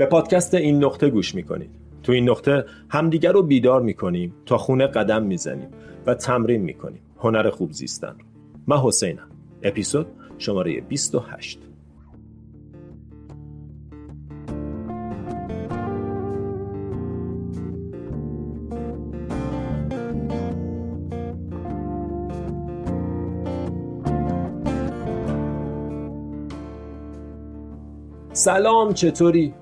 به پادکست این نقطه گوش میکنید. تو این نقطه همدیگر رو بیدار میکنیم، تا خونه قدم میزنیم و تمرین میکنیم هنر خوب زیستن. من حسینم. اپیزود شماره 28. سلام، چطوری؟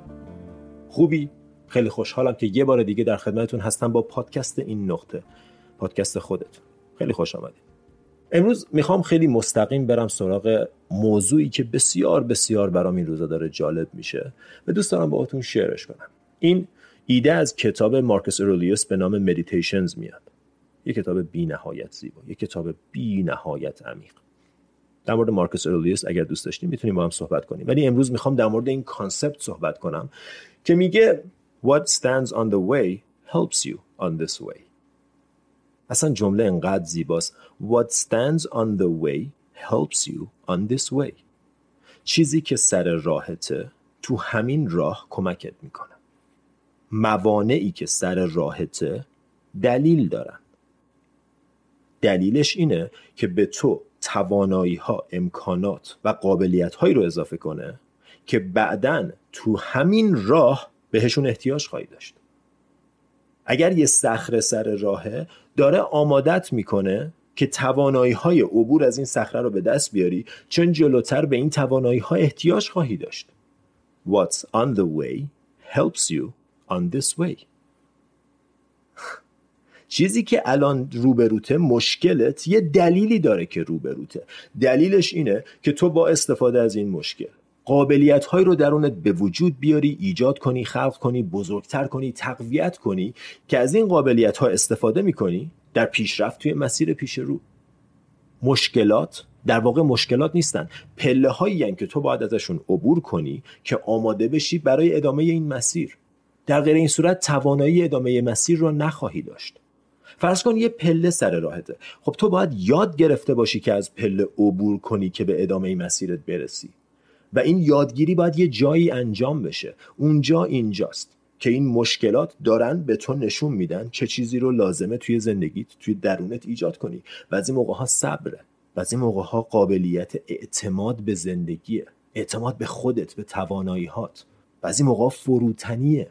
خوبی؟ خیلی خوشحالم که یه بار دیگه در خدمتتون هستم با پادکست این نقطه، پادکست خودتون. خیلی خوش آمدید. امروز میخوام خیلی مستقیم برم سراغ موضوعی که بسیار بسیار برام این روزا داره جالب میشه و دوست دارم باهاتون شیرش کنم. این ایده از کتاب مارکوس اورلیوس به نام Meditations میاد. یک کتاب بی نهایت زیبا، یک کتاب بی نهایت عمیق. در مورد مارکوس اورلیوس اگر دوست داشتیم میتونیم با هم صحبت کنیم، ولی امروز میخوام در مورد این کانسپت صحبت کنم که میگه What stands on the way helps you on this way. اصلا جمله انقدر زیباست. What stands on the way helps you on this way. چیزی که سر راهته تو همین راه کمکت میکنه. موانعی که سر راهته دلیل دارن. دلیلش اینه که به تو توانایی ها، امکانات و قابلیت هایی رو اضافه کنه که بعدن تو همین راه بهشون احتیاج خواهی داشت. اگر یه صخره سر راهه، داره آمادت میکنه که توانایی های عبور از این صخره رو به دست بیاری، چون جلوتر به این توانایی ها احتیاج خواهی داشت. What's on the way helps you on this way. چیزی که الان روبروته، مشکلت، یه دلیلی داره که روبروته. دلیلش اینه که تو با استفاده از این مشکل قابلیت‌هایی رو درونت به وجود بیاری، ایجاد کنی، خلق کنی، بزرگتر کنی، تقویت کنی که از این قابلیت‌ها استفاده می‌کنی در پیشرفت توی مسیر پیش رو. مشکلات در واقع مشکلات نیستن، پله‌هایی هستن که تو باید ازشون عبور کنی که آماده بشی برای ادامه این مسیر. در غیر این صورت توانایی ادامه مسیر رو نخواهی داشت. فرض کن یه پله سر راهته. خب تو باید یاد گرفته باشی که از پله عبور کنی که به ادامه مسیرت برسی. و این یادگیری باید یه جایی انجام بشه. اونجا اینجاست که این مشکلات دارن به تو نشون میدن چه چیزی رو لازمه توی زندگیت، توی درونت ایجاد کنی. بعضی موقعها صبره، بعضی موقعها قابلیت اعتماد به زندگیه، اعتماد به خودت، به توانایی‌هات. بعضی موقعها فروتنیه.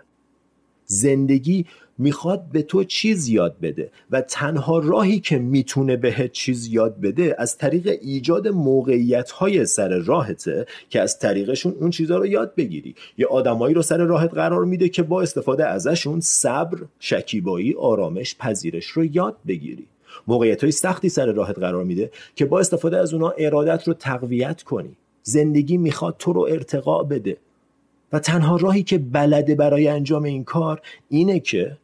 زندگی میخواد به تو چیز یاد بده و تنها راهی که میتونه بهت چیز یاد بده از طریق ایجاد موقعیت‌های سر راهته که از طریقشون اون چیزا رو یاد بگیری. یه آدمایی رو سر راهت قرار میده که با استفاده ازشون صبر، شکیبایی، آرامش، پذیرش رو یاد بگیری. موقعیت‌های سختی سر راهت قرار میده که با استفاده از اونها ارادت رو تقویت کنی. زندگی میخواد تو رو ارتقا بده و تنها راهی که بلده برای انجام این کار اینه که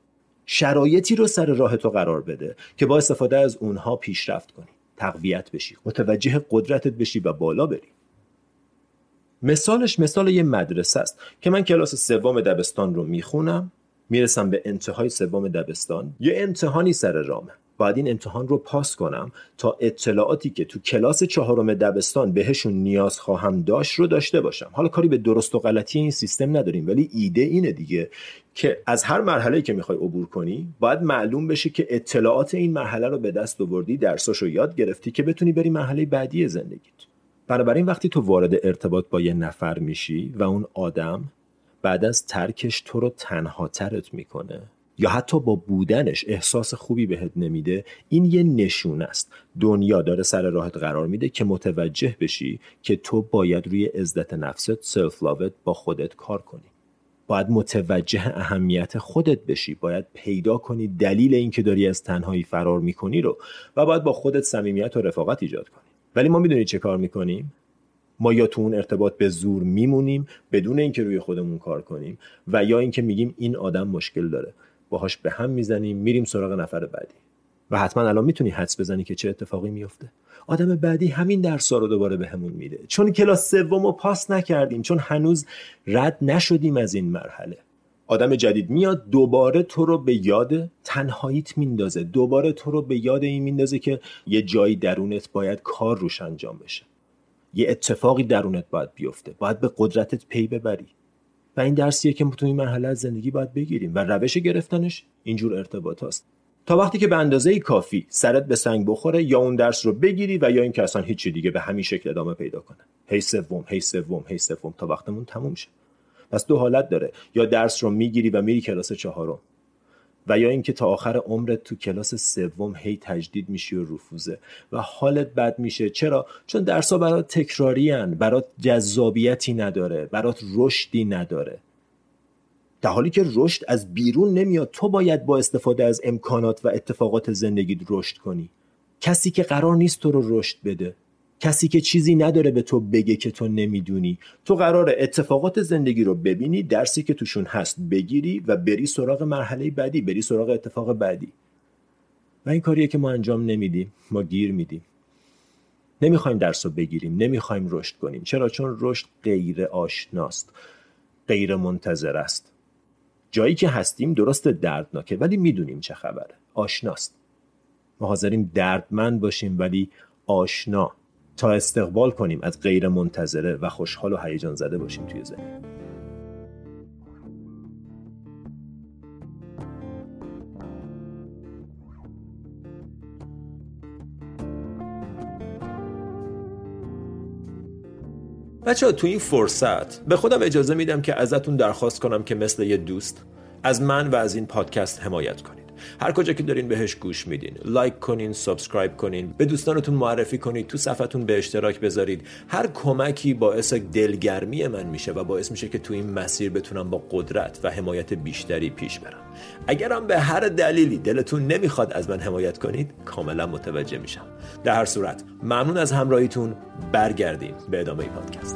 شرایطی رو سر راه تو قرار بده که با استفاده از اونها پیشرفت کنی، تقویت بشی، متوجه قدرتت بشی و بالا بری. مثالش مثال یه مدرسه است که من کلاس سوم دبستان رو میخونم، میرسم به انتهای سوم دبستان، یه امتحانی سر راهمه. باید این امتحان رو پاس کنم تا اطلاعاتی که تو کلاس چهارم دبستان بهشون نیاز خواهم داشت رو داشته باشم. حالا کاری به درست و غلطی این سیستم نداریم، ولی ایده اینه دیگه که از هر مرحله‌ای که میخوای عبور کنی باید معلوم بشه که اطلاعات این مرحله رو به دست آوردی، درساش رو یاد گرفتی که بتونی بری مرحله بعدی زندگیت. بنابراین وقتی تو وارد ارتباط با یه نفر میشی و اون آدم بعد از ترکش تو رو تنهاترت میکنه یا حتی با بودنش احساس خوبی بهت نمیده، این یه نشونه است. دنیا داره سر راهت قرار میده که متوجه بشی که تو باید روی عزت نفست، سلف لاوت، با خودت کار کنی. باید متوجه اهمیت خودت بشی، باید پیدا کنی دلیل این که داری از تنهایی فرار میکنی رو و باید با خودت صمیمیت و رفاقت ایجاد کنی. ولی ما میدونی چه کار میکنیم؟ ما یا تو اون ارتباط به زور میمونیم بدون اینکه روی خودمون کار کنیم و یا اینکه میگیم این آدم مشکل داره، باهاش به هم میزنیم، میریم سراغ نفر بعدی. و حتما الان میتونی حدس بزنی که چه اتفاقی میفته. آدم بعدی همین درس‌ها رو دوباره بهمون میده، چون کلاس سومو پاس نکردیم، چون هنوز رد نشدیم از این مرحله. آدم جدید میاد، دوباره تو رو به یاد تنهاییت میندازه، دوباره تو رو به یاد این میندازه که یه جایی درونت باید کار روش انجام بشه، یه اتفاقی درونت باید بیفته، باید به قدرتت پی ببری. و این درسیه که تو این مرحله از زندگی باید بگیریم و روش گرفتنش اینجور ارتباطاست. تا وقتی که به اندازه‌ای کافی سرت به سنگ بخوره یا اون درس رو بگیری و یا این که اصلا هیچی دیگه به همین شکل ادامه پیدا کنه. هی سوم تا وقتمون تموم شه. پس دو حالت داره، یا درس رو میگیری و میری کلاس چهارم و یا اینکه تا آخر عمرت تو کلاس سوم هی تجدید میشی و رفوزه و حالت بد میشه. چرا؟ چون درس‌ها برات تکراری ان، برات جذابیتی نداره، برات رشدی نداره. در حالی که رشد از بیرون نمیاد، تو باید با استفاده از امکانات و اتفاقات زندگیت رشد کنی. کسی که قرار نیست تو رو رشد بده، کسی که چیزی نداره به تو بگه که تو نمیدونی، تو قراره اتفاقات زندگی رو ببینی، درسی که توشون هست بگیری و بری سراغ مرحله بعدی، بری سراغ اتفاق بعدی. و این کاریه که ما انجام نمیدیم، ما گیر میدیم. نمیخوایم درس رو بگیریم، نمیخوایم رشد کنیم. چرا؟ چون رشد غیر آشناست، غیر منتظر است. جایی که هستیم درست دردناکه ولی میدونیم چه خبره، آشناست. ما حاضریم دردمند باشیم ولی آشنا، تا استقبال کنیم از غیر منتظره و خوشحال و هیجان زده باشیم توی زندگی. بچه ها، تو این فرصت به خودم اجازه میدم که ازتون درخواست کنم که مثل یه دوست از من و از این پادکست حمایت کنید. هر کجا که دارین بهش گوش میدین، لایک کنین، سابسکرایب کنین، به دوستانتون معرفی کنید، تو صفحتون به اشتراک بذارید. هر کمکی باعث دلگرمی من میشه و باعث میشه که تو این مسیر بتونم با قدرت و حمایت بیشتری پیش برم. اگرم به هر دلیلی دلتون نمیخواد از من حمایت کنید، کاملا متوجه میشم. در هر صورت ممنون از همراهیتون. برگردیم به ادامه پادکست.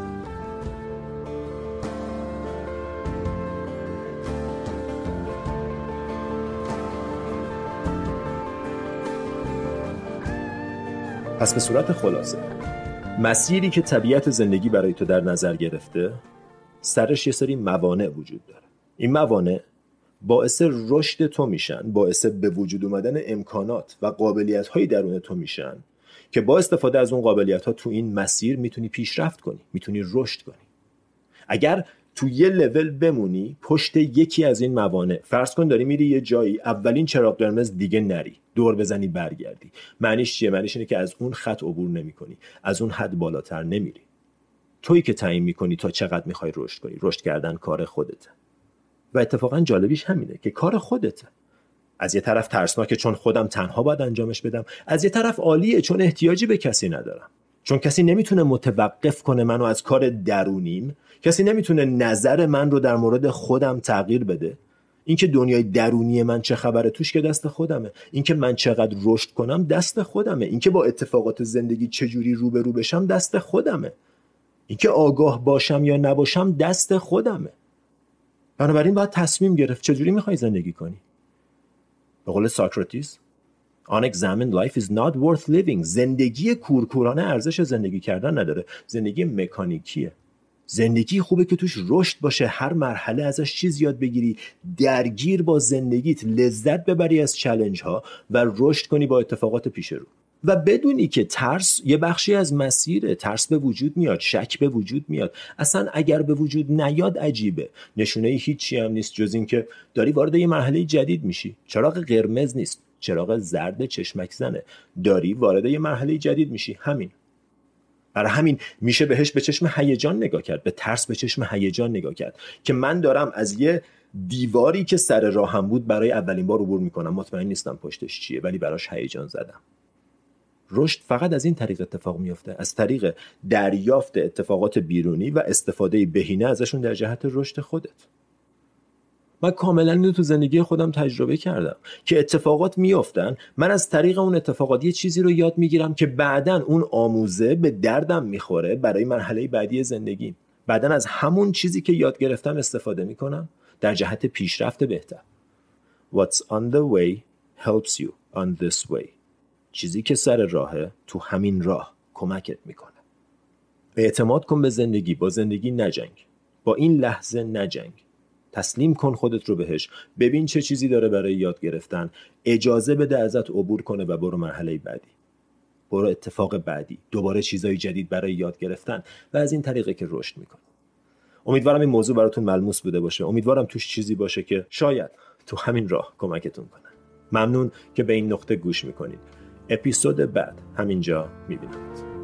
پس به صورت خلاصه، مسیری که طبیعت زندگی برای تو در نظر گرفته، سرش یه سری موانع وجود داره. این موانع باعث رشد تو میشن، باعث به وجود اومدن امکانات و قابلیت‌های درون تو میشن که با استفاده از اون قابلیت‌ها تو این مسیر میتونی پیشرفت کنی، میتونی رشد کنی. اگر تو یه لول بمونی پشت یکی از این موانع، فرض کن داری میری یه جایی، اولین چراغ قرمز دیگه نری، دور بزنی برگردی، معنیش چیه؟ معنیش اینه که از اون خط عبور نمی‌کنی، از اون حد بالاتر نمیری. تویی که تعیین می‌کنی تا چقدر می‌خوای رشد کنی. رشد کردن کار خودته و اتفاقا جالبیش همینه که کار خودته. از یه طرف ترسناکه چون خودم تنها باید انجامش بدم، از یه طرف عالیه چون احتیاجی به کسی ندارم، چون کسی نمیتونه متوقف کنه منو از کار درونیم، کسی نمیتونه نظر من رو در مورد خودم تغییر بده. اینکه دنیای درونی من چه خبره توش که دست خودمه، اینکه من چقدر رشد کنم دست خودمه، اینکه با اتفاقات زندگی چجوری روبرو بشم دست خودمه، اینکه آگاه باشم یا نباشم دست خودمه. بنابراین باید تصمیم گرفت چجوری میخوای زندگی کنی. به قول ساکراتیس، unexamined life is not worth living. زندگی کورکورانه ارزش زندگی کردن نداره، زندگی مکانیکیه. زندگی خوبه که توش رشد باشه، هر مرحله ازش چیز یاد بگیری، درگیر با زندگیت لذت ببری از چالش ها و رشد کنی با اتفاقات پیش رو و بدونی که ترس یه بخشی از مسیره. ترس به وجود میاد، شک به وجود میاد، اصلا اگر به وجود نیاد عجیبه، نشونه هیچی هم نیست جز این که داری وارد یه مرحله جدید میشی. چراغ قرمز نیست، چراغ زرد چشمک زنه، داری وارد یه مرحله جدید میشی. همین. برای همین میشه بهش به چشم هیجان نگاه کرد، به ترس به چشم هیجان نگاه کرد که من دارم از یه دیواری که سر راهم بود برای اولین بار عبور میکنم، مطمئن نیستم پشتش چیه ولی براش هیجان زدم. رشد فقط از این طریق اتفاق میفته، از طریق دریافت اتفاقات بیرونی و استفاده بهینه ازشون در جهت رشد خودت. من کاملا اینو تو زندگی خودم تجربه کردم که اتفاقات میافتن، من از طریق اون اتفاقات یه چیزی رو یاد میگیرم که بعدن اون آموزه به دردم میخوره برای مرحله بعدی زندگیم. بعدن از همون چیزی که یاد گرفتم استفاده میکنم در جهت پیشرفت بهتر. What's on the way helps you on this way. چیزی که سر راهه تو همین راه کمکت میکنه. اعتماد کن به زندگی، با زندگی نجنگ، با این لحظه نجنگ. تسلیم کن خودت رو بهش، ببین چه چیزی داره برای یاد گرفتن، اجازه بده ازت عبور کنه و برو مرحله بعدی، برو اتفاق بعدی، دوباره چیزای جدید برای یاد گرفتن و از این طریقه که رشد میکنی. امیدوارم این موضوع براتون ملموس بوده باشه. امیدوارم توش چیزی باشه که شاید تو همین راه کمکتون کنه. ممنون که به این نقطه گوش میکنید. اپیزود بعد همینجا میبینید.